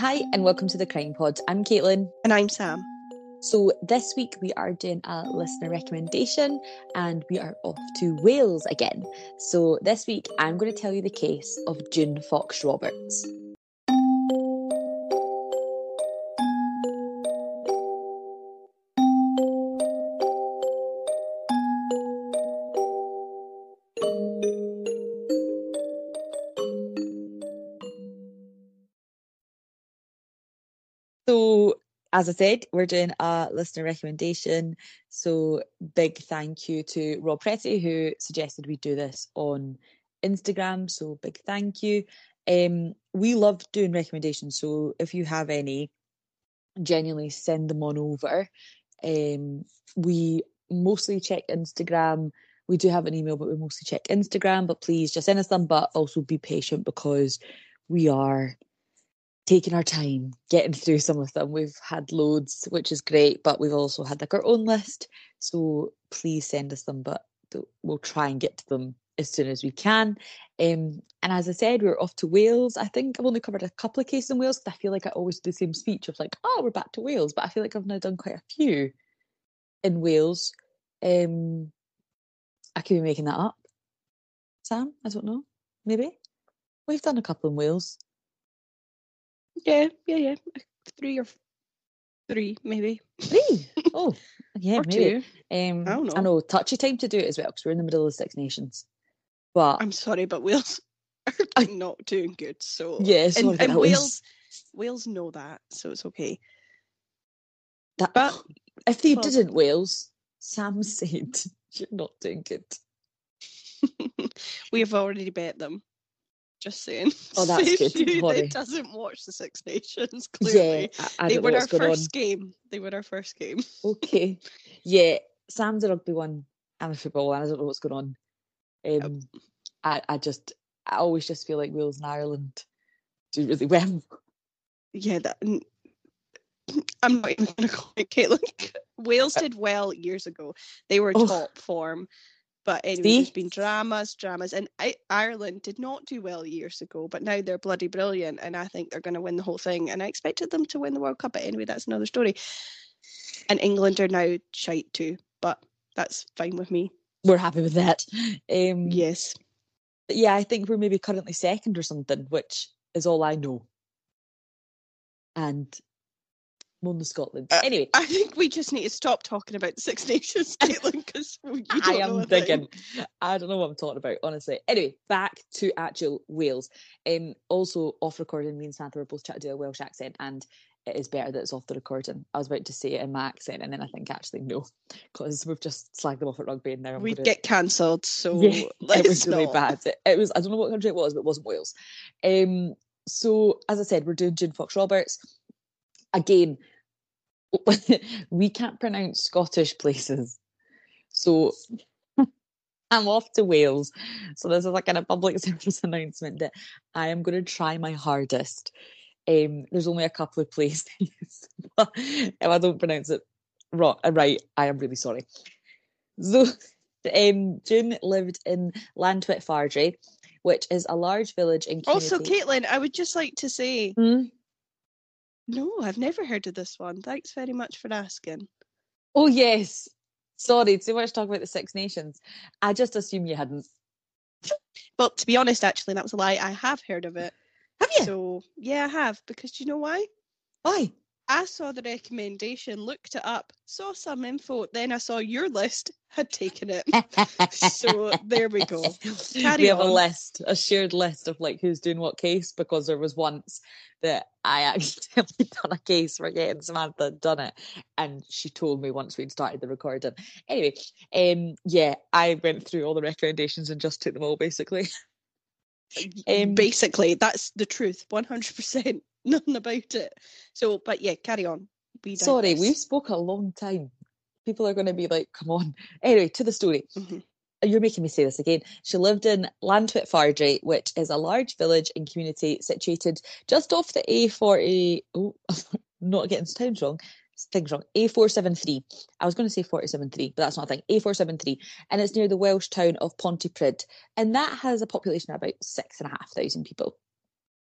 Hi and welcome to The CrimePods. I'm Caitlin. And I'm Sam. So this week we are doing a listener recommendation and we are off to Wales again. So this week I'm going to tell you the case of June Fox Roberts. As I said, we're doing a listener recommendation, so big thank you to Rob Pretty who suggested we do this on Instagram, so big thank you. We love doing recommendations, so if you have any, genuinely send them on over. We mostly check Instagram. We do have an email, but we mostly check Instagram, but please just send us them, but also be patient because we are taking our time getting through some of them. We've had loads, which is great, but we've also had like our own list, so please send us them, but we'll try and get to them as soon as we can. And as I said, we're off to Wales. I think I've only covered a couple of cases in Wales because I feel like I always do the same speech of like, oh, we're back to Wales, but I feel like I've now done quite a few in Wales. I could be making that up. Sam, I don't know, maybe we've done a couple in Wales. Yeah. Three, maybe. Three? Oh, yeah, or maybe. Two. I don't know. I know, touchy time to do it as well, because we're in the middle of the Six Nations. But I'm sorry, but Wales are not doing good, so... Yes, yeah, and Wales know that, so it's okay. But if they didn't, Wales, Sam said, you're not doing good. We have already bet them. Just saying. Oh, that's good. They doesn't watch the Six Nations, clearly. Yeah, I don't know what's going on. They were our first game. Okay. Yeah, Sam's a rugby one. I'm a football one. I don't know what's going on. Yep. I always just feel like Wales and Ireland do really well. Yeah, I'm not even going to call it, Caitlin. Wales did well years ago. They were top form. But anyway, there's been dramas, and Ireland did not do well years ago, but now they're bloody brilliant, and I think they're going to win the whole thing, and I expected them to win the World Cup, but anyway, that's another story. And England are now shite too, but that's fine with me. We're happy with that. Yes. Yeah, I think we're maybe currently second or something, which is all I know. And... Moan Scotland. Anyway. I think we just need to stop talking about Six Nations, Caitlin, because I don't know what I'm talking about, honestly. Anyway, back to actual Wales. Also, off recording, me and Samantha were both trying to do a Welsh accent, and it is better that it's off the recording. I was about to say it in my accent, and then I think actually no, because we've just slagged them off at rugby, and now we get cancelled, so yeah, it was really bad. It was, I don't know what country it was, but it wasn't Wales. So, as I said, we're doing June Fox Roberts. Again, we can't pronounce Scottish places, so I'm off to Wales. So this is like a public service announcement that I am going to try my hardest. There's only a couple of places, but if I don't pronounce it right, I am really sorry. So June lived in Llantwit Fardre, which is a large village in community. Also, Caitlin, I would just like to say... No, I've never heard of this one. Thanks very much for asking. Oh, yes. Sorry, too much talk about the Six Nations. I just assume you hadn't. Well, to be honest, actually, that was a lie. I have heard of it. Have you? So, yeah, I have. Because do you know why? Why? I saw the recommendation, looked it up, saw some info, then I saw your list, had taken it. So there we go. Carry on. We have a shared list of like who's doing what case, because there was once that I accidentally done a case for getting Samantha had done it, and she told me once we'd started the recording. Anyway, I went through all the recommendations and just took them all, basically. Basically, that's the truth, 100%. Nothing about it. So, but yeah, carry on. Sorry, we've spoke a long time. People are going to be like, come on. Anyway, to the story. Mm-hmm. You're making me say this again. She lived in Llantwit Fardre, which is a large village and community situated just off the A40... Oh, I'm not getting things wrong. A473. I was going to say 473, but that's not a thing. A473. And it's near the Welsh town of Pontypridd. And that has a population of about 6,500 people.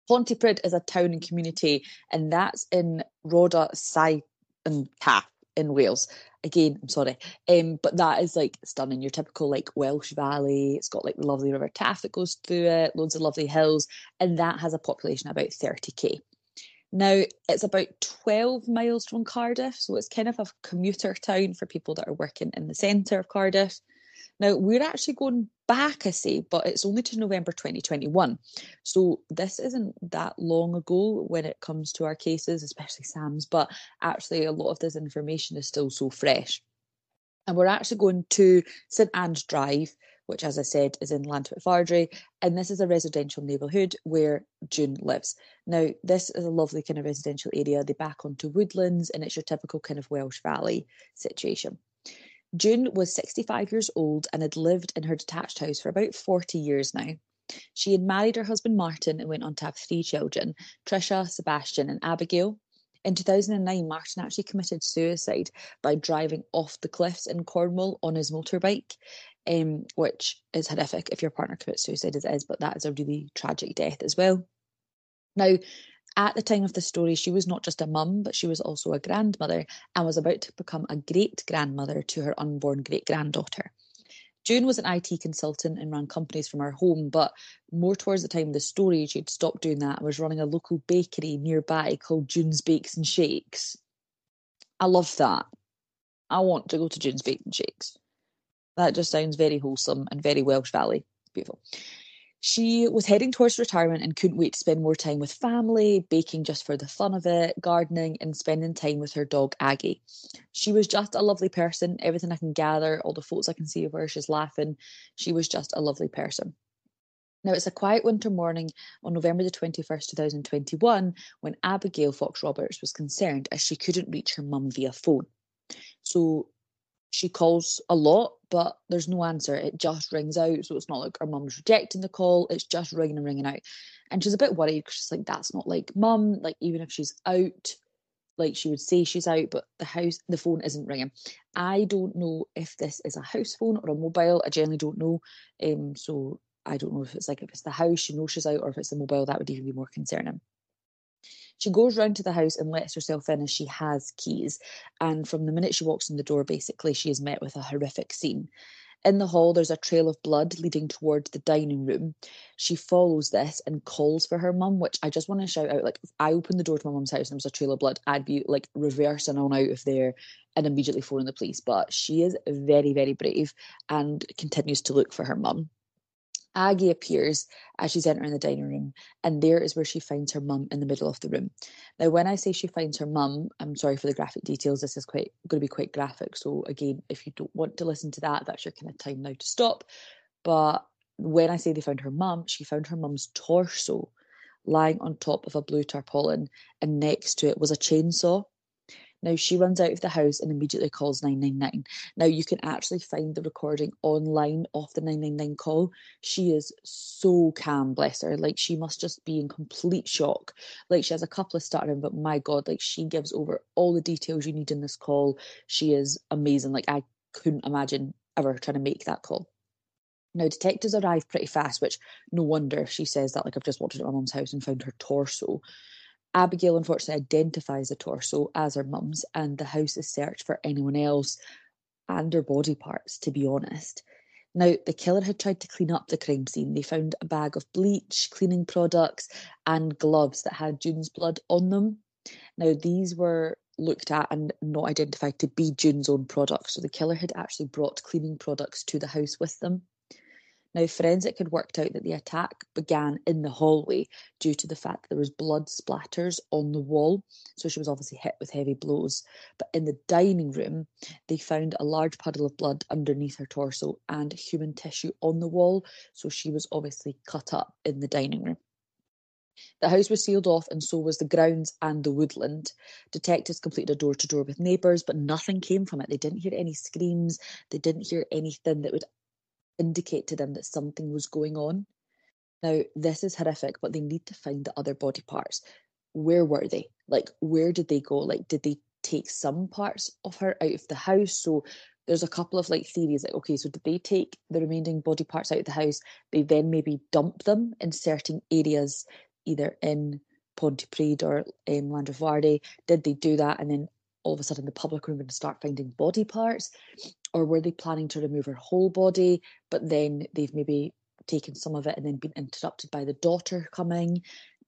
Pontypridd is a town and community, and that's in Rhondda Cynon Taf in Wales. Again, I'm sorry, but that is like stunning. Your typical like Welsh valley. It's got like the lovely River Taff that goes through it, loads of lovely hills, and that has a population of about 30k. Now, it's about 12 miles from Cardiff, so it's kind of a commuter town for people that are working in the centre of Cardiff. Now, we're actually going back, I say, but it's only to November 2021. So this isn't that long ago when it comes to our cases, especially Sam's, but actually a lot of this information is still so fresh. And we're actually going to St Anne's Drive, which, as I said, is in Llantwit Fardre, and this is a residential neighbourhood where June lives. Now, this is a lovely kind of residential area. They back onto woodlands, and it's your typical kind of Welsh valley situation. June was 65 years old and had lived in her detached house for about 40 years now. She had married her husband Martin and went on to have 3 children, Trisha, Sebastian and Abigail. In 2009, Martin actually committed suicide by driving off the cliffs in Cornwall on his motorbike, which is horrific if your partner commits suicide as it is, but that is a really tragic death as well. Now, at the time of the story, she was not just a mum, but she was also a grandmother and was about to become a great-grandmother to her unborn great-granddaughter. June was an IT consultant and ran companies from her home, but more towards the time of the story, she'd stopped doing that and was running a local bakery nearby called June's Bakes and Shakes. I love that. I want to go to June's Bakes and Shakes. That just sounds very wholesome and very Welsh valley. Beautiful. She was heading towards retirement and couldn't wait to spend more time with family, baking just for the fun of it, gardening and spending time with her dog Aggie. She was just a lovely person. Everything I can gather, all the photos I can see of her, she's laughing. She was just a lovely person. Now, it's a quiet winter morning on November the 21st, 2021, when Abigail Fox Roberts was concerned as she couldn't reach her mum via phone. So she calls a lot, but there's no answer. It just rings out. So it's not like her mum's rejecting the call. It's just ringing and ringing out. And she's a bit worried because she's like, that's not like mum. Like, even if she's out, like she would say she's out, but the phone isn't ringing. I don't know if this is a house phone or a mobile. I generally don't know. So I don't know if it's like, if it's the house, she knows she's out, or if it's the mobile, that would even be more concerning. She goes round to the house and lets herself in as she has keys. And from the minute she walks in the door, basically, she is met with a horrific scene. In the hall, there's a trail of blood leading towards the dining room. She follows this and calls for her mum, which I just want to shout out. Like, if I opened the door to my mum's house and there was a trail of blood, I'd be like reversing on out of there and immediately phoning the police. But she is very, very brave and continues to look for her mum. Aggie appears as she's entering the dining room, and there is where she finds her mum in the middle of the room. Now, when I say she finds her mum, I'm sorry for the graphic details, this is going to be quite graphic, so again, if you don't want to listen to that, that's your kind of time now to stop. But when I say they found her mum, she found her mum's torso lying on top of a blue tarpaulin, and next to it was a chainsaw. Now, she runs out of the house and immediately calls 999. Now, you can actually find the recording online of the 999 call. She is so calm, bless her. Like, she must just be in complete shock. Like, she has a couple of stuttering, but my God, like, she gives over all the details you need in this call. She is amazing. Like, I couldn't imagine ever trying to make that call. Now, detectives arrive pretty fast, which no wonder she says that, like, I've just walked into my mum's house and found her torso. Abigail, unfortunately, identifies the torso as her mum's, and the house is searched for anyone else and her body parts, to be honest. Now, the killer had tried to clean up the crime scene. They found a bag of bleach, cleaning products, and gloves that had June's blood on them. Now, these were looked at and not identified to be June's own products, so the killer had actually brought cleaning products to the house with them. Now, forensic had worked out that the attack began in the hallway due to the fact that there was blood splatters on the wall, so she was obviously hit with heavy blows. But in the dining room, they found a large puddle of blood underneath her torso and human tissue on the wall, so she was obviously cut up in the dining room. The house was sealed off, and so was the grounds and the woodland. Detectives completed a door-to-door with neighbours, but nothing came from it. They didn't hear any screams. They didn't hear anything that would indicate to them that something was going on. Now, this is horrific, but they need to find the other body parts. Where were they? Like, where did they go? Like, did they take some parts of her out of the house? So there's a couple of like theories, like, okay, so did they take the remaining body parts out of the house? They then maybe dump them in certain areas either in Pontypridd or Llantwit Fardre? Did they do that and then all of a sudden the public were going to start finding body parts? Or were they planning to remove her whole body, but then they've maybe taken some of it and then been interrupted by the daughter coming?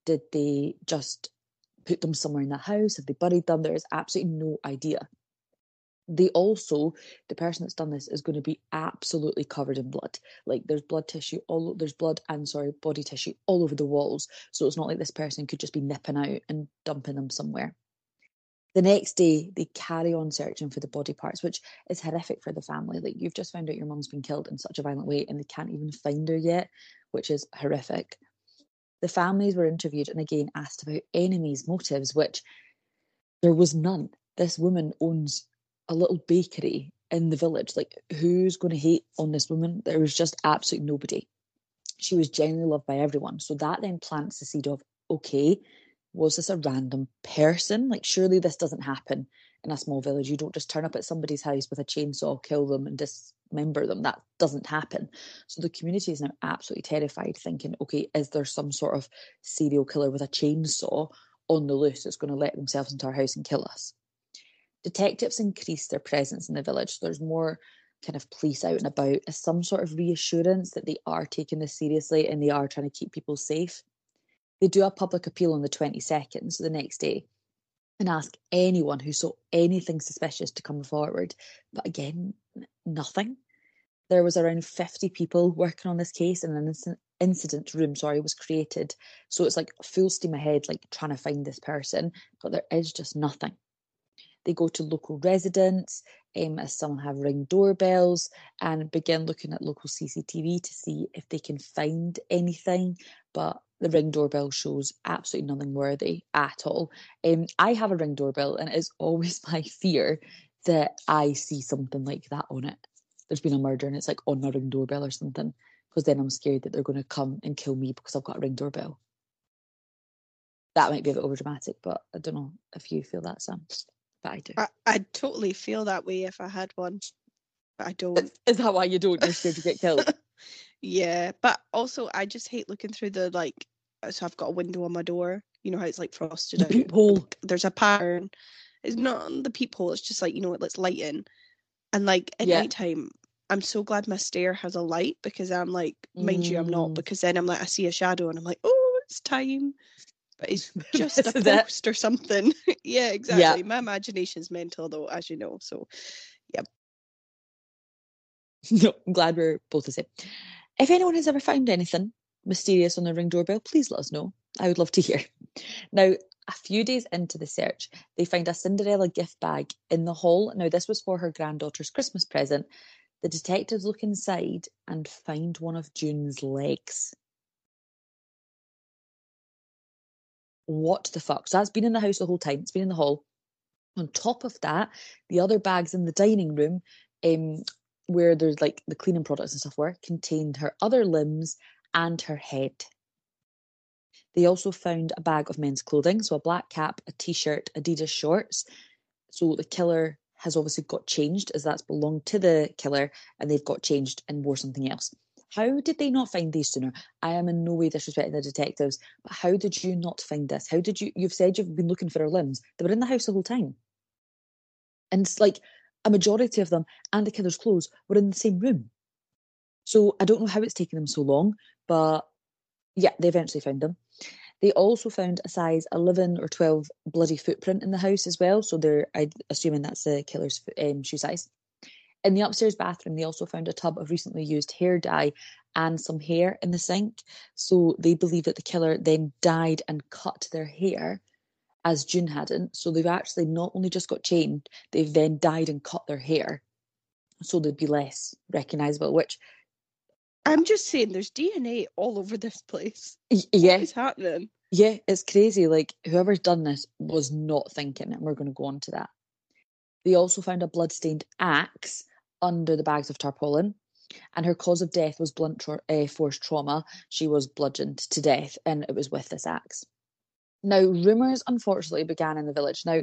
Did they just put them somewhere in the house? Have they buried them? There is absolutely no idea. They also, the person that's done this is going to be absolutely covered in blood. Like, there's blood tissue, there's blood and, body tissue all over the walls. So it's not like this person could just be nipping out and dumping them somewhere. The next day, they carry on searching for the body parts, which is horrific for the family. Like, you've just found out your mum's been killed in such a violent way and they can't even find her yet, which is horrific. The families were interviewed and again asked about enemies' motives, which there was none. This woman owns a little bakery in the village. Like, who's going to hate on this woman? There was just absolutely nobody. She was genuinely loved by everyone. So that then plants the seed of, okay, was this a random person? Like, surely this doesn't happen in a small village. You don't just turn up at somebody's house with a chainsaw, kill them and dismember them. That doesn't happen. So the community is now absolutely terrified, thinking, okay, is there some sort of serial killer with a chainsaw on the loose that's going to let themselves into our house and kill us? Detectives increased their presence in the village. So there's more kind of police out and about as some sort of reassurance that they are taking this seriously and they are trying to keep people safe. They do a public appeal on the 22nd, so the next day, and ask anyone who saw anything suspicious to come forward. But again, nothing. There was around 50 people working on this case and an incident room, was created. So it's like full steam ahead, like trying to find this person, but there is just nothing. They go to local residents, as some have Ring doorbells, and begin looking at local CCTV to see if they can find anything, but the Ring doorbell shows absolutely nothing worthy at all. I have a Ring doorbell and it's always my fear that I see something like that on it. There's been a murder and it's like on my Ring doorbell or something, because then I'm scared that they're going to come and kill me because I've got a Ring doorbell. That might be a bit overdramatic, but I don't know if you feel that, Sam. But I do. I'd totally feel that way if I had one, but I don't. Is that why you don't? You're scared to get killed? Yeah, but also I just hate looking through the, like, so I've got a window on my door. You know how it's like frosted the out. Peephole. There's a pattern. It's not the peephole. It's just like, you know, it lets light in. And like at nighttime, I'm so glad my stair has a light, because I'm like, mind you, I'm not, because then I'm like, I see a shadow and I'm like, oh, it's time. But it's just a post or something. Yeah, exactly. Yeah. My imagination's mental though, as you know. So, yeah. No, I'm glad we're both the same. If anyone has ever found anything mysterious on the Ring doorbell, please let us know. I would love to hear. Now, a few days into the search, they find a Cinderella gift bag in the hall. Now, this was for her granddaughter's Christmas present. The detectives look inside and find one of June's legs. What the fuck? So that's been in the house the whole time. It's been in the hall. On top of that, the other bags in the dining room, where there's like the cleaning products and stuff were, contained her other limbs and her head. They also found a bag of men's clothing, so a black cap, a t-shirt, Adidas shorts. So the killer has obviously got changed, as that's belonged to the killer, and they've got changed and wore something else. How did they not find these sooner? I am in no way disrespecting the detectives, but how did you not find this? How did you? You've said you've been looking for her limbs. They were in the house the whole time. And it's like, a majority of them and the killer's clothes were in the same room. So I don't know how it's taken them so long, but yeah, they eventually found them. They also found a size 11 or 12 bloody footprint in the house as well. So they're, I'm assuming that's the killer's shoe size. In the upstairs bathroom, they also found a tub of recently used hair dye and some hair in the sink. So they believe that the killer then dyed and cut their hair, as June hadn't. So they've actually not only just got chained, they've then dyed and cut their hair, so they'd be less recognisable, which... I'm just saying, there's DNA all over this place. Yeah. What is happening? Yeah, it's crazy. Like, whoever's done this was not thinking, and we're going to go on to that. They also found a blood-stained axe under the bags of tarpaulin, and her cause of death was blunt force trauma. She was bludgeoned to death, and it was with this axe. Now, rumours, unfortunately, began in the village. Now,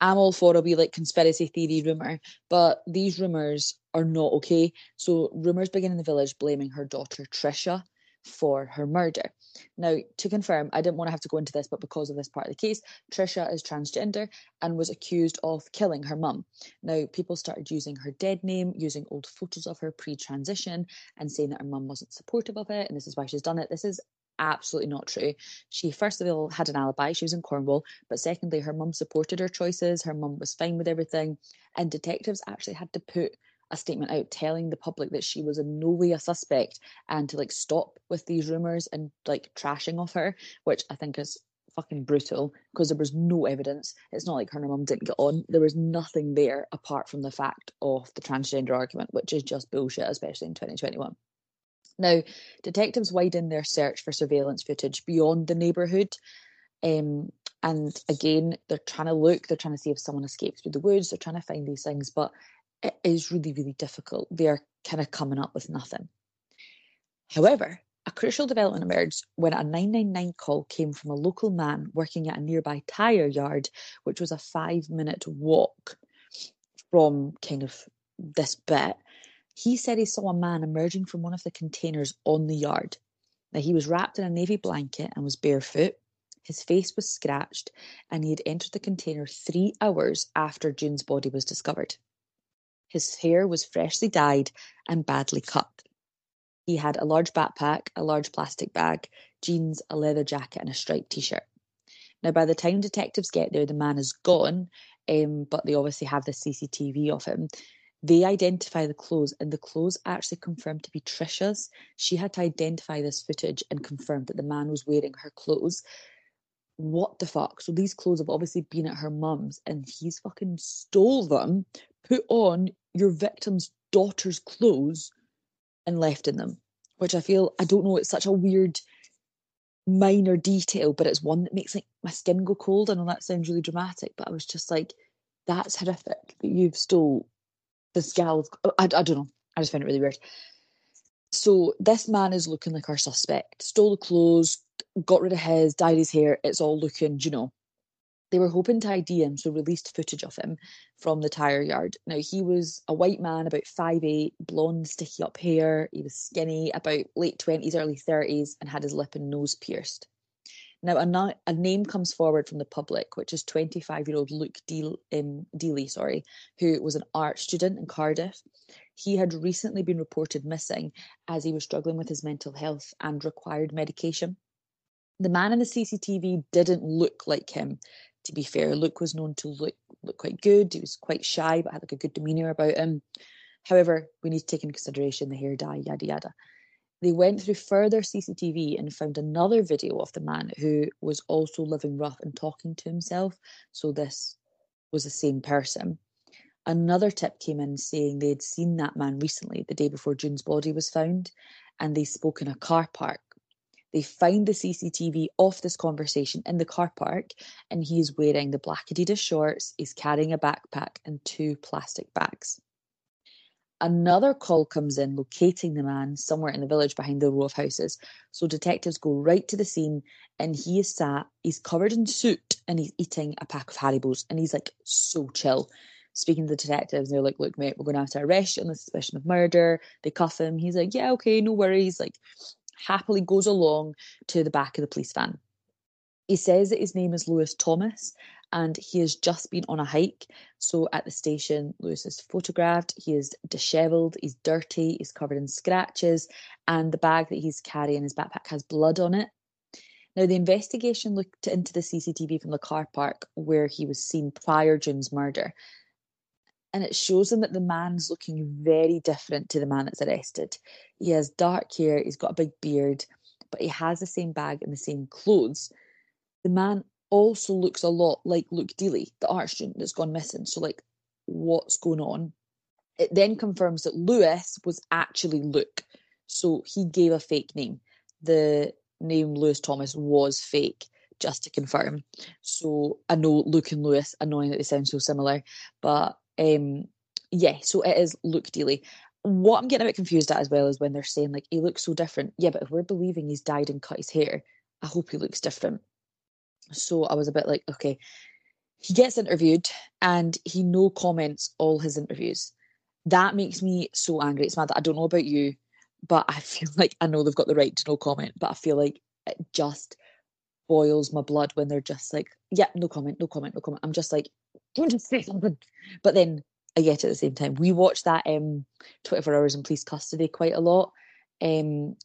I'm all for a wee, like, conspiracy theory rumour, but these rumours are not okay. So rumours began in the village blaming her daughter, Trisha, for her murder. Now, to confirm, I didn't want to have to go into this, but because of this part of the case, Trisha is transgender and was accused of killing her mum. Now, people started using her dead name, using old photos of her pre-transition and saying that her mum wasn't supportive of it and this is why she's done it. This is absolutely not true. She, first of all, had an alibi. She was in Cornwall. But secondly, her mum supported her choices. Her mum was fine with everything. And detectives actually had to put a statement out telling the public that she was in no way a suspect and to, like, stop with these rumours and, like, trashing of her, which I think is fucking brutal because there was no evidence. It's not like her and her mum didn't get on. There was nothing there apart from the fact of the transgender argument, which is just bullshit, especially in 2021. Now, detectives widened their search for surveillance footage beyond the neighbourhood. And again, they're trying to look, they're trying to see if someone escaped through the woods, they're trying to find these things, but it is really, really difficult. They're kind of coming up with nothing. However, a crucial development emerged when a 999 call came from a local man working at a nearby tyre yard, which was a 5-minute walk from kind of this bit. He said he saw a man emerging from one of the containers on the yard. Now, he was wrapped in a navy blanket and was barefoot. His face was scratched, and he had entered the container 3 hours after June's body was discovered. His hair was freshly dyed and badly cut. He had a large backpack, a large plastic bag, jeans, a leather jacket, and a striped t-shirt. Now, by the time detectives get there, the man is gone, but they obviously have the CCTV of him. They identify the clothes, and the clothes actually confirmed to be Trisha's. She had to identify this footage and confirmed that the man was wearing her clothes. What the fuck? So these clothes have obviously been at her mum's, and he's fucking stole them, put on your victim's daughter's clothes and left in them, which I feel, I don't know, it's such a weird minor detail, but it's one that makes, like, my skin go cold. I know that sounds really dramatic, but I was just like, that's horrific that you've stole this gal's, I don't know, I just found it really weird. So this man is looking like our suspect. Stole the clothes, got rid of his, dyed his hair. It's all looking, you know. They were hoping to ID him, so released footage of him from the tyre yard. Now, he was a white man, about 5'8", blonde, sticky-up hair. He was skinny, about late 20s, early 30s, and had his lip and nose pierced. Now, a name comes forward from the public, which is 25-year-old Luke Deely, who was an art student in Cardiff. He had recently been reported missing as he was struggling with his mental health and required medication. The man in the CCTV didn't look like him, to be fair. Luke was known to look quite good. He was quite shy, but had, like, a good demeanour about him. However, we need to take into consideration the hair dye, yada, yada. They went through further CCTV and found another video of the man who was also living rough and talking to himself. So this was the same person. Another tip came in saying they'd seen that man recently, the day before June's body was found, and they spoke in a car park. They find the CCTV of this conversation in the car park, and he is wearing the black Adidas shorts, he's carrying a backpack and 2 plastic bags. Another call comes in locating the man somewhere in the village behind the row of houses. So detectives go right to the scene, and he is sat, he's covered in soot, and he's eating a pack of Haribos, and he's, like, so chill. Speaking to the detectives, they're like, look, mate, we're going to have to arrest you on the suspicion of murder. They cuff him. He's like, yeah, okay, no worries. Like, happily goes along to the back of the police van. He says that his name is Lewis Thomas, and he has just been on a hike. So at the station, Lewis is photographed. He is dishevelled, he's dirty, he's covered in scratches, and the bag that he's carrying in his backpack has blood on it. Now, the investigation looked into the CCTV from the car park where he was seen prior June's murder, and it shows them that the man's looking very different to the man that's arrested. He has dark hair, he's got a big beard, but he has the same bag and the same clothes. The man also looks a lot like Luke Deely, the art student that's gone missing. So, like, what's going on? It then confirms that Lewis was actually Luke. So he gave a fake name. The name Lewis Thomas was fake, just to confirm. So I know Luke and Lewis, annoying that they sound so similar. But yeah, so it is Luke Deely. What I'm getting a bit confused at as well is when they're saying, like, he looks so different. Yeah, but if we're believing he's dyed and cut his hair, I hope he looks different. So I was a bit like, okay, he gets interviewed and he no comments all his interviews. That makes me so angry. It's mad that I don't know about you, but I feel like I know they've got the right to no comment, but I feel like it just boils my blood when they're just like, yeah, no comment. I'm just like, don't just say something. But then I get it at the same time. We watch that 24 Hours in Police Custody quite a lot, and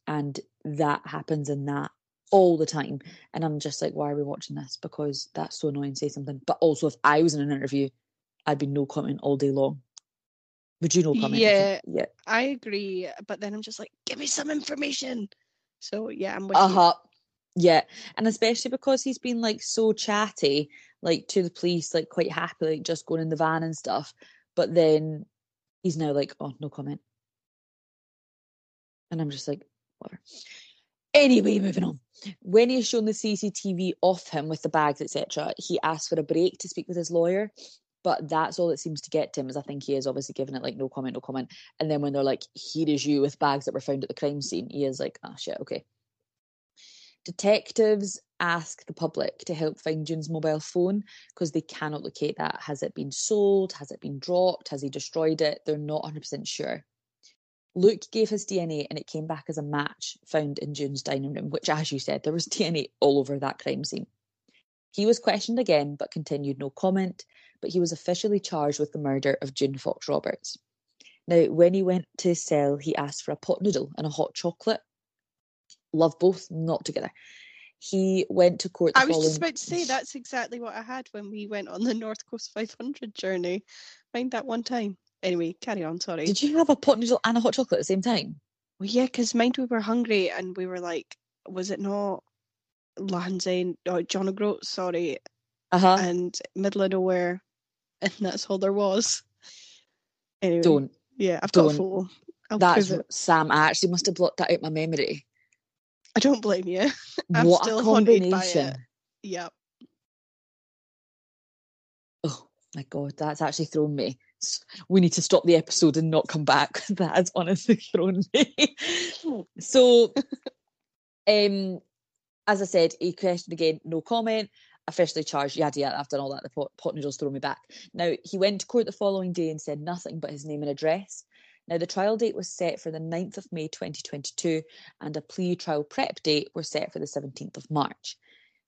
that happens in that all the time. And I'm just like, why are we watching this? Because that's so annoying, say something. But also, if I was in an interview, I'd be no comment all day long. Would you no comment? Yeah, I agree. But then I'm just like, give me some information. So, yeah, I'm with you. Yeah, and especially because he's been, like, so chatty, like, to the police, like, quite happy, like, just going in the van and stuff. But then he's now like, oh, no comment. And I'm just like, whatever. Anyway, moving on. When he's shown the CCTV off him with the bags, etc., he asks for a break to speak with his lawyer. But that's all it seems to get to him, is I think he is obviously giving it, like, no comment. And then when they're like, here is you with bags that were found at the crime scene, he is like, ah, shit, okay. Detectives ask the public to help find June's mobile phone because they cannot locate that. Has it been sold? Has it been dropped? Has he destroyed it? They're not 100% sure. Luke gave his DNA and it came back as a match found in June's dining room, which, as you said, there was DNA all over that crime scene. He was questioned again but continued no comment, but he was officially charged with the murder of June Fox Roberts. Now, when he went to his cell, he asked for a pot noodle and a hot chocolate. Love both, not together. He went to court. I was just about to say, that's exactly what I had when we went on the North Coast 500 journey. Mind that one time. Anyway, carry on, sorry. Did you have a pot noodle and a hot chocolate at the same time? Well, yeah, because mind we were hungry and we were like, was it not Lanzane, or John O'Groats, sorry, and middle of nowhere, and that's all there was. Anyway, don't. Yeah, I've got a photo. That's Sam, I actually must have blocked that out my memory. I don't blame you. I'm what still a combination. Haunted by it. Yep. Oh my God, that's actually thrown me. We need to stop the episode and not come back. That has honestly thrown me. So, as I said, he questioned again, no comment, officially charged, yada, I've done all that, the pot noodles throw me back. Now, he went to court the following day and said nothing but his name and address. Now, the trial date was set for the 9th of May 2022 and a plea trial prep date were set for the 17th of March.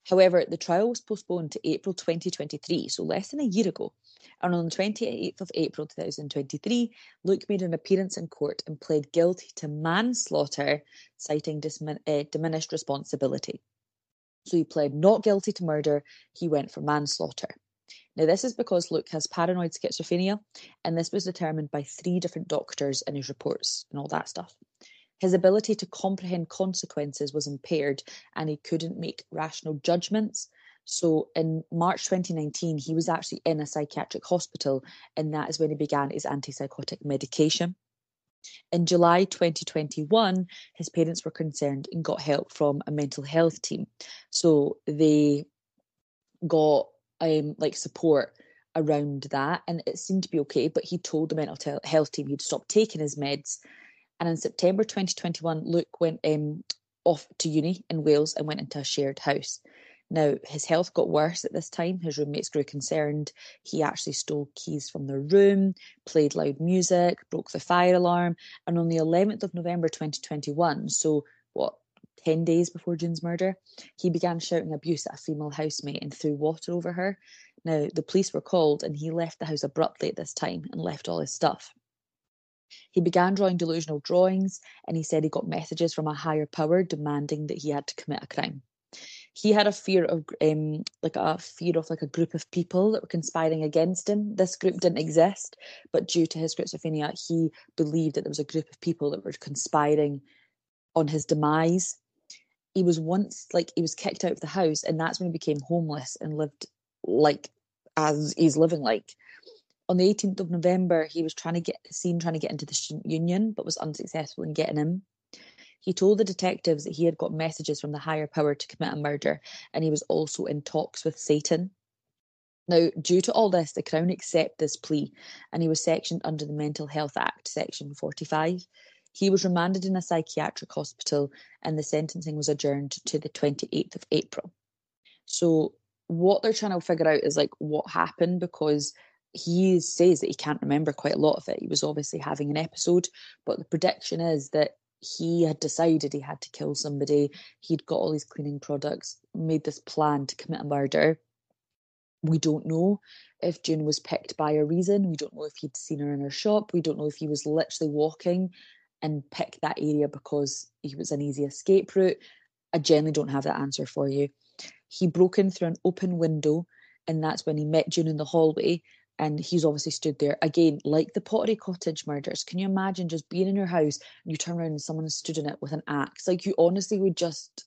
However, the trial was postponed to April 2023, so less than a year ago. And on the 28th of April 2023, Luke made an appearance in court and pled guilty to manslaughter, citing diminished responsibility. So he pled not guilty to murder, he went for manslaughter. Now, this is because Luke has paranoid schizophrenia, and this was determined by 3 different doctors in his reports and all that stuff. His ability to comprehend consequences was impaired, and he couldn't make rational judgments. So in March 2019, he was actually in a psychiatric hospital, and that is when he began his antipsychotic medication. In July 2021, his parents were concerned and got help from a mental health team. So they got support around that, and it seemed to be okay, but he told the mental health team he'd stopped taking his meds. And in September 2021, Luke went off to uni in Wales and went into a shared house. Now, his health got worse at this time. His roommates grew concerned. He actually stole keys from their room, played loud music, broke the fire alarm, and on the 11th of November 2021, so what, 10 days before June's murder, he began shouting abuse at a female housemate and threw water over her. Now, the police were called and he left the house abruptly at this time and left all his stuff. He began drawing delusional drawings and he said he got messages from a higher power demanding that he had to commit a crime. He had a fear of a group of people that were conspiring against him. This group didn't exist, but due to his schizophrenia, he believed that there was a group of people that were conspiring on his demise. He was once kicked out of the house, and that's when he became homeless and lived as he's living like. On the 18th of November, he was trying to get into the student union, but was unsuccessful in getting in. He told the detectives that he had got messages from the higher power to commit a murder, and he was also in talks with Satan. Now, due to all this, the Crown accepted this plea, and he was sectioned under the Mental Health Act, Section 45. He was remanded in a psychiatric hospital and the sentencing was adjourned to the 28th of April. So what they're trying to figure out is what happened, because he says that he can't remember quite a lot of it. He was obviously having an episode, but the prediction is that he had decided he had to kill somebody. He'd got all these cleaning products, made this plan to commit a murder. We don't know if June was picked by a reason. We don't know if he'd seen her in her shop. We don't know if he was literally walking and picked that area because he was an easy escape route. I generally don't have that answer for you. He broke in through an open window, and that's when he met June in the hallway, and he's obviously stood there. Again, like the Pottery Cottage murders, can you imagine just being in your house and you turn around and someone has stood in it with an axe? Like, you honestly would just...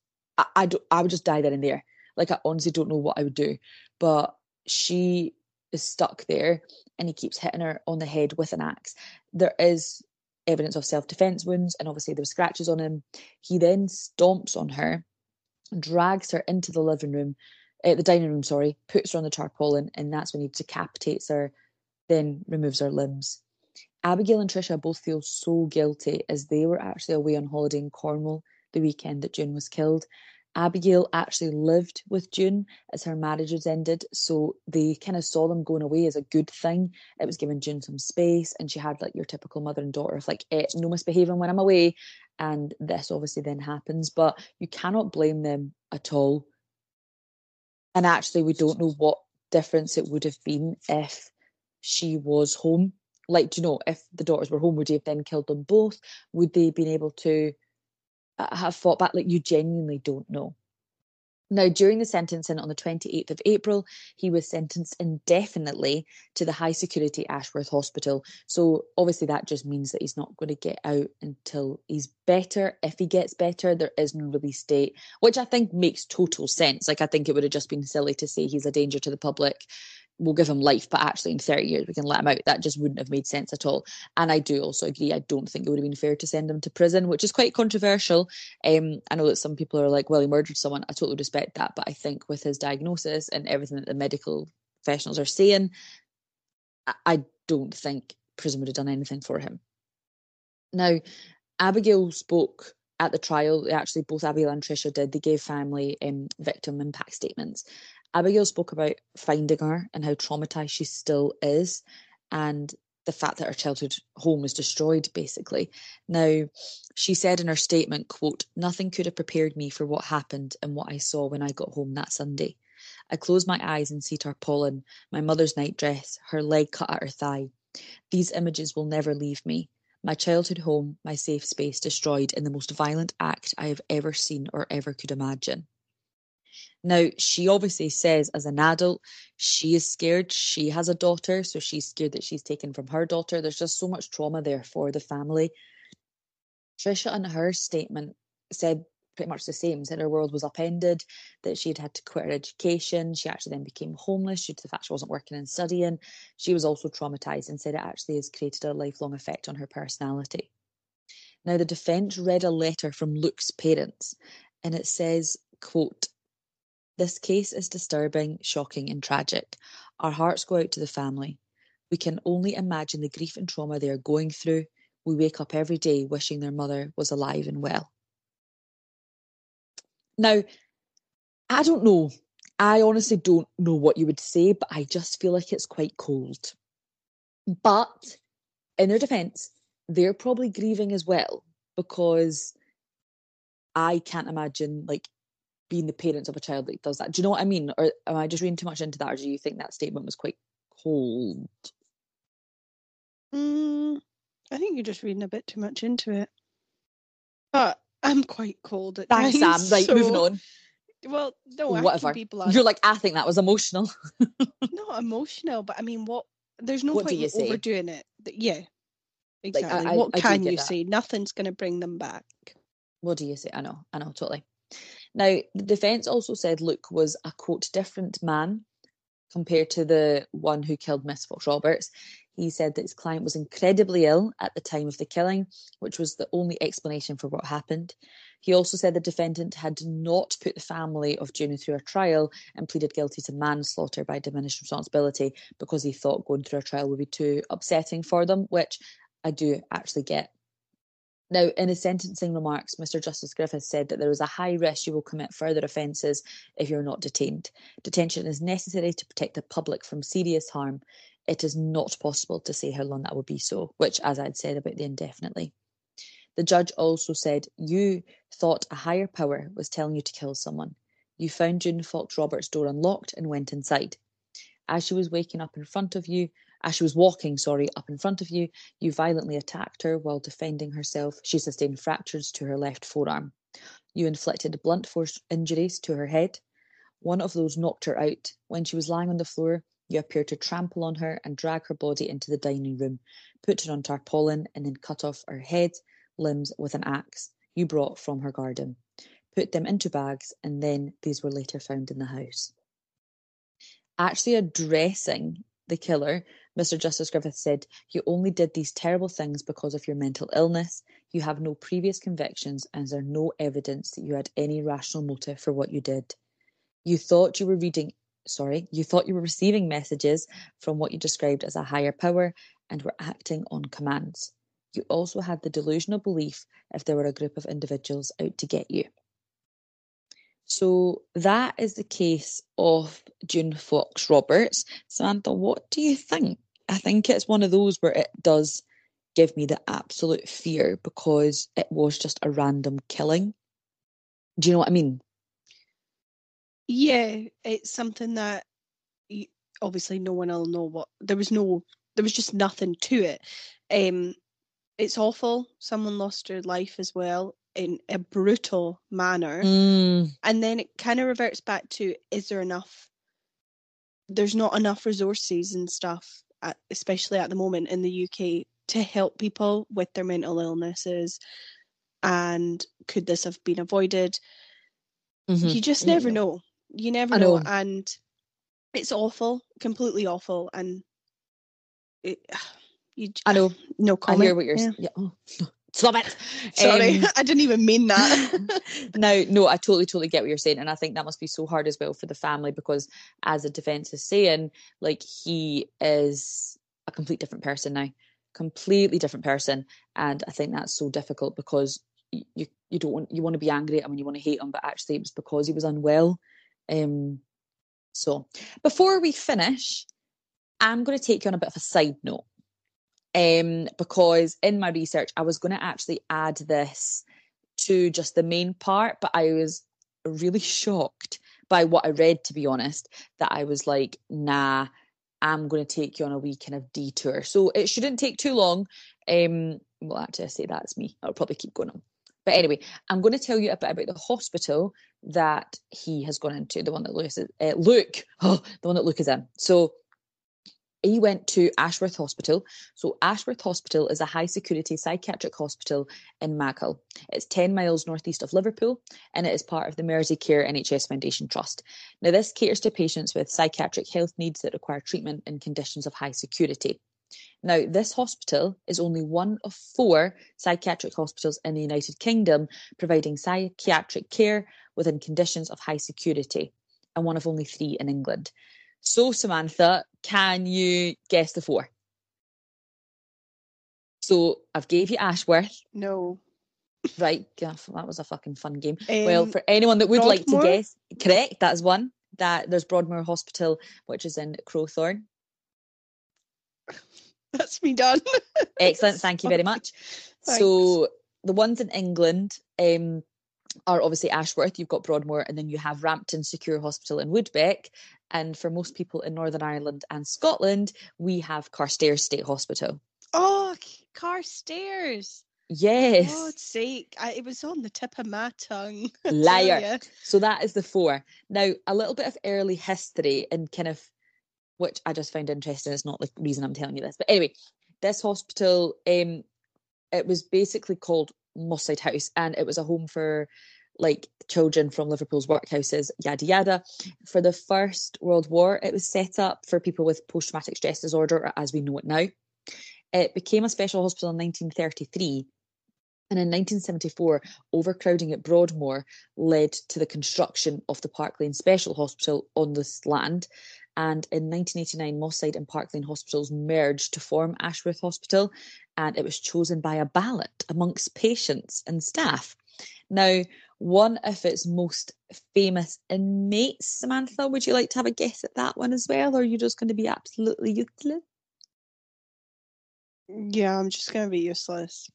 I would just die there and there. Like, I honestly don't know what I would do. But she is stuck there, and he keeps hitting her on the head with an axe. There is evidence of self-defence wounds, and obviously there were scratches on him. He then stomps on her, drags her into the dining room, puts her on the tarpaulin, and that's when he decapitates her, then removes her limbs. Abigail and Trisha both feel so guilty, as they were actually away on holiday in Cornwall the weekend that June was killed. Abigail actually lived with June as her marriage was ended, so they kind of saw them going away as a good thing. It was giving June some space, and she had like your typical mother and daughter of like, no misbehaving when I'm away, and this obviously then happens, but you cannot blame them at all. And actually, we don't know what difference it would have been if she was home. Like, do you know, if the daughters were home, would they have then killed them both? Would they have been able to have fought back? Like, you genuinely don't know. Now, during the sentencing on the 28th of April, he was sentenced indefinitely to the high security Ashworth Hospital. So obviously that just means that he's not going to get out until he's better. If he gets better, there is no release date, which I think makes total sense. Like, I think it would have just been silly to say he's a danger to the public, we'll give him life, but actually in 30 years we can let him out. That just wouldn't have made sense at all. And I do also agree, I don't think it would have been fair to send him to prison, which is quite controversial. I know that some people are like, well, he murdered someone. I totally respect that, but I think with his diagnosis and everything that the medical professionals are saying, I don't think prison would have done anything for him. Now, Abigail spoke at the trial. Actually, both Abigail and Trisha did. They gave family victim impact statements. Abigail spoke about finding her and how traumatised she still is, and the fact that her childhood home was destroyed, basically. Now, she said in her statement, quote, "Nothing could have prepared me for what happened and what I saw when I got home that Sunday. I closed my eyes and see tarpaulin, my mother's night dress, her leg cut at her thigh. These images will never leave me. My childhood home, my safe space, destroyed in the most violent act I have ever seen or ever could imagine." Now, she obviously says as an adult, she is scared. She has a daughter, so she's scared that she's taken from her daughter. There's just so much trauma there for the family. Trisha, in her statement, said pretty much the same, said her world was upended, that she'd had to quit her education. She actually then became homeless due to the fact she wasn't working and studying. She was also traumatised and said it actually has created a lifelong effect on her personality. Now, the defence read a letter from Luke's parents, and it says, quote, "This case is disturbing, shocking and tragic. Our hearts go out to the family. We can only imagine the grief and trauma they are going through. We wake up every day wishing their mother was alive and well." Now, I don't know. I honestly don't know what you would say, but I just feel like it's quite cold. But in their defence, they're probably grieving as well, because I can't imagine, like, being the parents of a child that does that. Do you know what I mean? Or am I just reading too much into that, or do you think that statement was quite cold? I think you're just reading a bit too much into it. But I'm quite cold at times. Thanks, Sam. Right, so, moving on. Well, no, whatever. I can be blunt. You're like, I think that was emotional. Not emotional, but I mean, there's no point in overdoing it. Yeah, exactly. Like, what can you say? Nothing's going to bring them back. What do you say? I know, totally. Now, the defence also said Luke was a, quote, "different man" compared to the one who killed Miss Fox Roberts. He said that his client was incredibly ill at the time of the killing, which was the only explanation for what happened. He also said the defendant had not put the family of June through a trial and pleaded guilty to manslaughter by diminished responsibility because he thought going through a trial would be too upsetting for them, which I do actually get. Now, in his sentencing remarks, Mr Justice Griffiths said that there is a high risk you will commit further offences if you are not detained. Detention is necessary to protect the public from serious harm. It is not possible to say how long that will be so, which, as I'd said about the indefinitely. The judge also said, you thought a higher power was telling you to kill someone. You found June Fox Roberts' door unlocked and went inside. As she was walking up in front of you, you violently attacked her while defending herself. She sustained fractures to her left forearm. You inflicted blunt force injuries to her head. One of those knocked her out. When she was lying on the floor, you appeared to trample on her and drag her body into the dining room, put her on tarpaulin and then cut off her head, limbs with an axe you brought from her garden. Put them into bags, and then these were later found in the house. Actually addressing the killer, Mr. Justice Griffith said, you only did these terrible things because of your mental illness. You have no previous convictions and there's no evidence that you had any rational motive for what you did. You thought you were receiving messages from what you described as a higher power and were acting on commands. You also had the delusional belief if there were a group of individuals out to get you. So that is the case of June Fox Roberts. Samantha, what do you think? I think it's one of those where it does give me the absolute fear because it was just a random killing. Do you know what I mean? Yeah, it's something that obviously no one will know what... There was just nothing to it. It's awful. Someone lost their life as well in a brutal manner. And then it kind of reverts back to, is there enough? There's not enough resources and stuff, especially at the moment in the UK, to help people with their mental illnesses. And could this have been avoided? Mm-hmm. You just never know. You never know. And it's awful, completely awful. And it... I know. No comment. I hear what you're saying. Yeah. Oh, no. Stop it. Sorry, I didn't even mean that. No, I totally get what you're saying. And I think that must be so hard as well for the family because, as the defence is saying, like, he is a complete different person now. Completely different person. And I think that's so difficult because you want to be angry at him and you want to hate him, but actually it was because he was unwell. So before we finish, I'm going to take you on a bit of a side note. Because in my research, I was going to actually add this to just the main part, but I was really shocked by what I read, to be honest, that I was like, nah, I'm going to take you on a wee kind of detour. So it shouldn't take too long. Well, actually, I say that's me. I'll probably keep going on. But anyway, I'm going to tell you a bit about the hospital that he has gone into, the one that Luke is in. So he went to Ashworth Hospital. So Ashworth Hospital is a high-security psychiatric hospital in Maghull. It's 10 miles northeast of Liverpool, and it is part of the Mersey Care NHS Foundation Trust. Now, this caters to patients with psychiatric health needs that require treatment in conditions of high security. Now, this hospital is only one of four psychiatric hospitals in the United Kingdom providing psychiatric care within conditions of high security, and one of only three in England. So, Samantha, can you guess the four? So, I've gave you Ashworth. No. Right, that was a fucking fun game. Well, for anyone that would Broadmoor? Like to guess, correct, that is one. There's Broadmoor Hospital, which is in Crowthorne. That's me done. Excellent, thank you very much. Thanks. So, the ones in England... are obviously Ashworth, you've got Broadmoor, and then you have Rampton Secure Hospital in Woodbeck. And for most people in Northern Ireland and Scotland, we have Carstairs State Hospital. Oh, Carstairs! Yes. For God's sake, it was on the tip of my tongue. Liar. So that is the four. Now, a little bit of early history and kind of, which I just found interesting. It's not the reason I'm telling you this. But anyway, this hospital, it was basically called Mosside House, and it was a home for like children from Liverpool's workhouses, yada yada. For the First World War, it was set up for people with post-traumatic stress disorder, or as we know it now. It became a special hospital in 1933, and in 1974, overcrowding at Broadmoor led to the construction of the Park Lane Special Hospital on this land. And in 1989, Mosside and Park Lane Hospitals merged to form Ashworth Hospital, and it was chosen by a ballot amongst patients and staff. Now, one of its most famous inmates, Samantha, would you like to have a guess at that one as well, or are you just going to be absolutely useless? Yeah, I'm just going to be useless.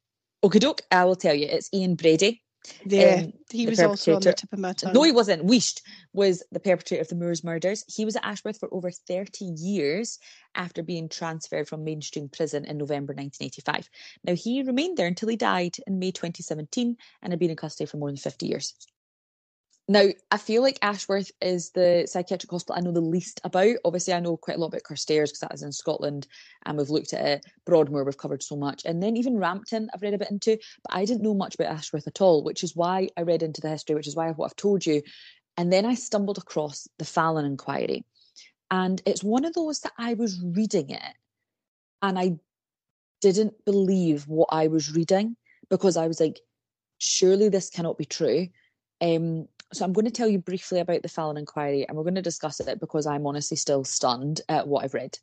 Okie doke, I will tell you, it's Ian Brady. Yeah, he was also on the tip of my tongue. No, he wasn't. Wiest was the perpetrator of the Moors murders. He was at Ashworth for over 30 years after being transferred from mainstream prison in November 1985. Now, he remained there until he died in May 2017 and had been in custody for more than 50 years. Now, I feel like Ashworth is the psychiatric hospital I know the least about. Obviously, I know quite a lot about Carstairs because that is in Scotland and we've looked at it. Broadmoor, we've covered so much. And then even Rampton, I've read a bit into. But I didn't know much about Ashworth at all, which is why I read into the history, which is why what I've told you. And then I stumbled across the Fallon Inquiry. And it's one of those that I was reading it and I didn't believe what I was reading because I was like, surely this cannot be true. So I'm going to tell you briefly about the Fallon Inquiry and we're going to discuss it because I'm honestly still stunned at what I've read.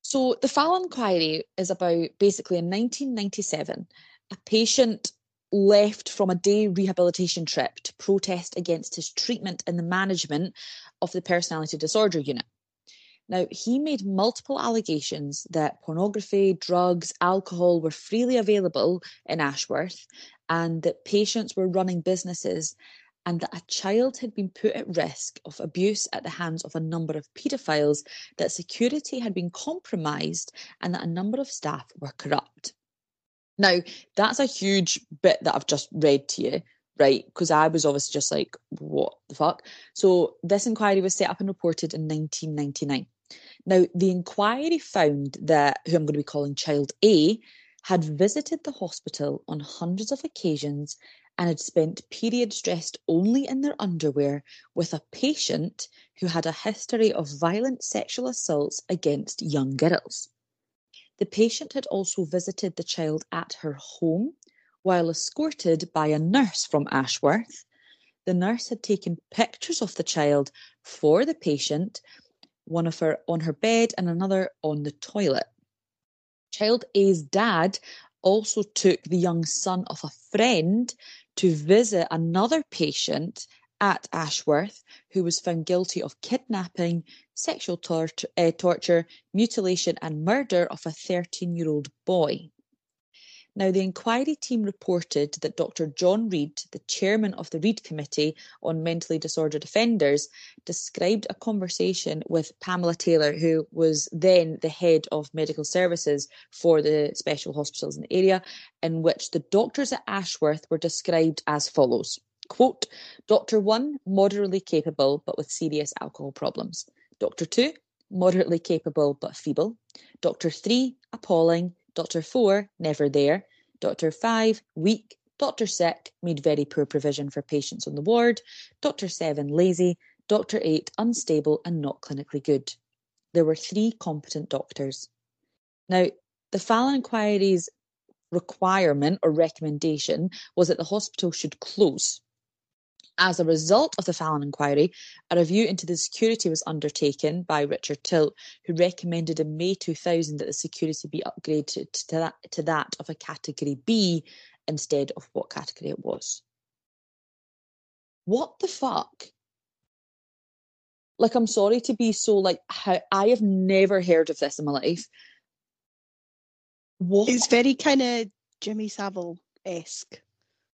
So the Fallon Inquiry is about basically in 1997, a patient left from a day rehabilitation trip to protest against his treatment and the management of the personality disorder unit. Now, he made multiple allegations that pornography, drugs, alcohol were freely available in Ashworth and that patients were running businesses and that a child had been put at risk of abuse at the hands of a number of paedophiles, that security had been compromised, and that a number of staff were corrupt. Now, that's a huge bit that I've just read to you, right? Because I was obviously just like, what the fuck? So this inquiry was set up and reported in 1999. Now, the inquiry found that, who I'm going to be calling Child A, had visited the hospital on hundreds of occasions and had spent periods dressed only in their underwear with a patient who had a history of violent sexual assaults against young girls. The patient had also visited the child at her home while escorted by a nurse from Ashworth. The nurse had taken pictures of the child for the patient, one of her on her bed and another on the toilet. Child A's dad also took the young son of a friend to visit another patient at Ashworth who was found guilty of kidnapping, sexual torture, mutilation and murder of a 13-year-old boy. Now, the inquiry team reported that Dr. John Reid, the chairman of the Reid Committee on Mentally Disordered Offenders, described a conversation with Pamela Taylor, who was then the head of medical services for the special hospitals in the area, in which the doctors at Ashworth were described as follows. Quote, Dr. 1, moderately capable but with serious alcohol problems. Dr. 2, moderately capable but feeble. Dr. 3, appalling. Dr. 4, never there. Dr. 5, weak. Dr. 6, made very poor provision for patients on the ward. Dr. 7, lazy. Dr. 8, unstable and not clinically good. There were 3 competent doctors. Now, the Fallon Inquiry's requirement or recommendation was that the hospital should close. As a result of the Fallon Inquiry, a review into the security was undertaken by Richard Tilt, who recommended in May 2000 that the security be upgraded to that of a Category B instead of what category it was. What the fuck? Like, I'm sorry to be so, like, I have never heard of this in my life. What? It's very kind of Jimmy Savile-esque.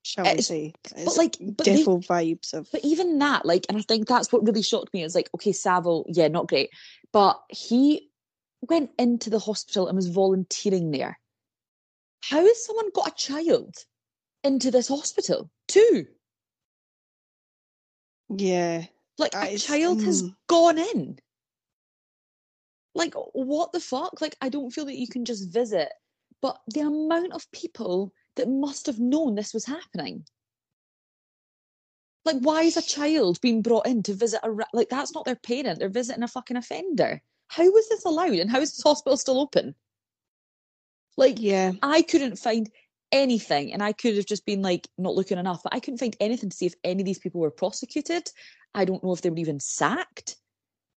Shall we say? But devil vibes of. But even that, like, and I think that's what really shocked me. It's like, okay, Savile, yeah, not great, but he went into the hospital and was volunteering there. How has someone got a child into this hospital too? Yeah, like a child has gone in. Like, what the fuck? Like, I don't feel that you can just visit, but the amount of people that must have known this was happening. Like, why is a child being brought in to visit a... Like, that's not their parent. They're visiting a fucking offender. How was this allowed? And how is this hospital still open? Like, yeah. I couldn't find anything. And I could have just been, like, not looking enough. But I couldn't find anything to see if any of these people were prosecuted. I don't know if they were even sacked.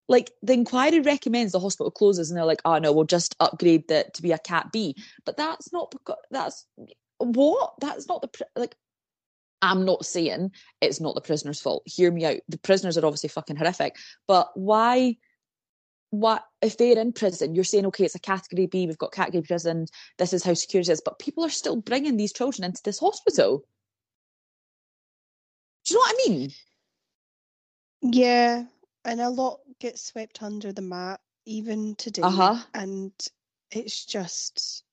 Like, the inquiry recommends the hospital closes and they're like, oh, no, we'll just upgrade that to be a Cat B. But that's not... That's... What? That's not like, I'm not saying it's not the prisoner's fault. Hear me out. The prisoners are obviously fucking horrific. But why if they're in prison, you're saying, okay, it's a category B, we've got category prison, this is how secure it is, but people are still bringing these children into this hospital. Do you know what I mean? Yeah, and a lot gets swept under the mat, even today. Uh-huh. And it's just,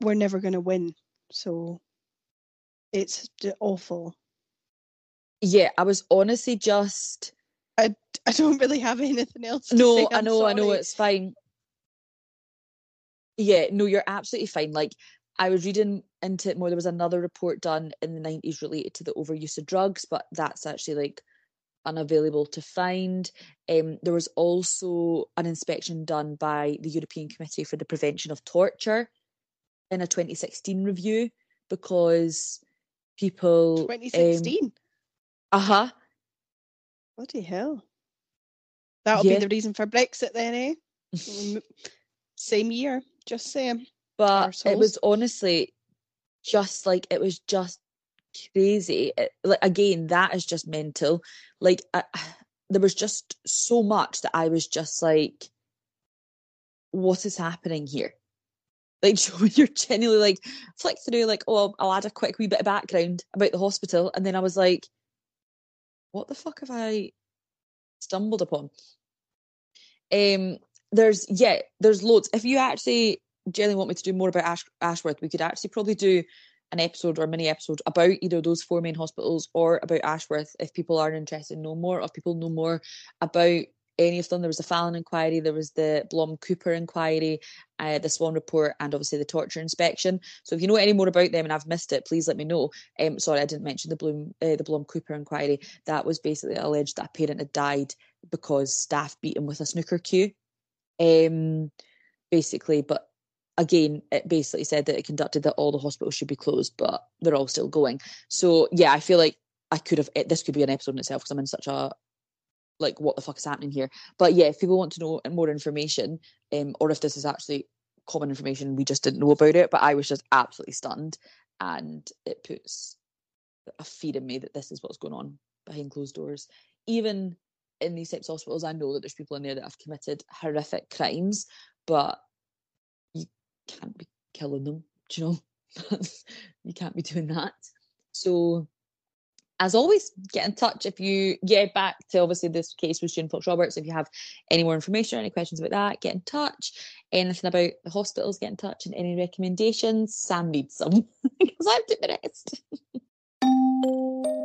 we're never going to win, so it's awful. Yeah, I was honestly just... I don't really have anything else to say. I know, it's fine. Yeah, no, you're absolutely fine. Like, I was reading into it more. There was another report done in the 90s related to the overuse of drugs, but that's actually, like, unavailable to find. There was also an inspection done by the European Committee for the Prevention of Torture in a 2016 review, because people... 2016? Uh-huh. Bloody hell. That'll be the reason for Brexit then, eh? Same year, just saying. But arseholes. It was honestly just like, it was just crazy. Like, again, that is just mental. Like, there was just so much that I was just like, what is happening here? Like, you're genuinely like, flick through, like, oh, I'll add a quick wee bit of background about the hospital. And then I was like, what the fuck have I stumbled upon? There's loads. If you actually generally want me to do more about Ashworth, we could actually probably do an episode or a mini episode about either those four main hospitals or about Ashworth, if people are interested in knowing more, or if people know more about any of them. There was the Fallon Inquiry, there was the Blom Cooper inquiry, the Swan Report, and obviously the torture inspection. So if you know any more about them and I've missed it, please let me know. Sorry, I didn't mention the Blom Cooper inquiry. That was basically alleged that a parent had died because staff beat him with a snooker cue. Basically, but again, it basically said that it conducted that all the hospitals should be closed, but they're all still going. So yeah, I feel like this could be an episode in itself, because I'm in such a, like, what the fuck is happening here? But yeah, if people want to know more information, or if this is actually common information, we just didn't know about it, but I was just absolutely stunned, and it puts a fear in me that this is what's going on behind closed doors. Even in these types of hospitals, I know that there's people in there that have committed horrific crimes, but you can't be killing them, do you know? You can't be doing that. So... as always, get in touch if you get back to, obviously, this case with June Fox Roberts. If you have any more information or any questions about that, get in touch. Anything about the hospitals, get in touch. And any recommendations, Sam needs some, because I've done the rest.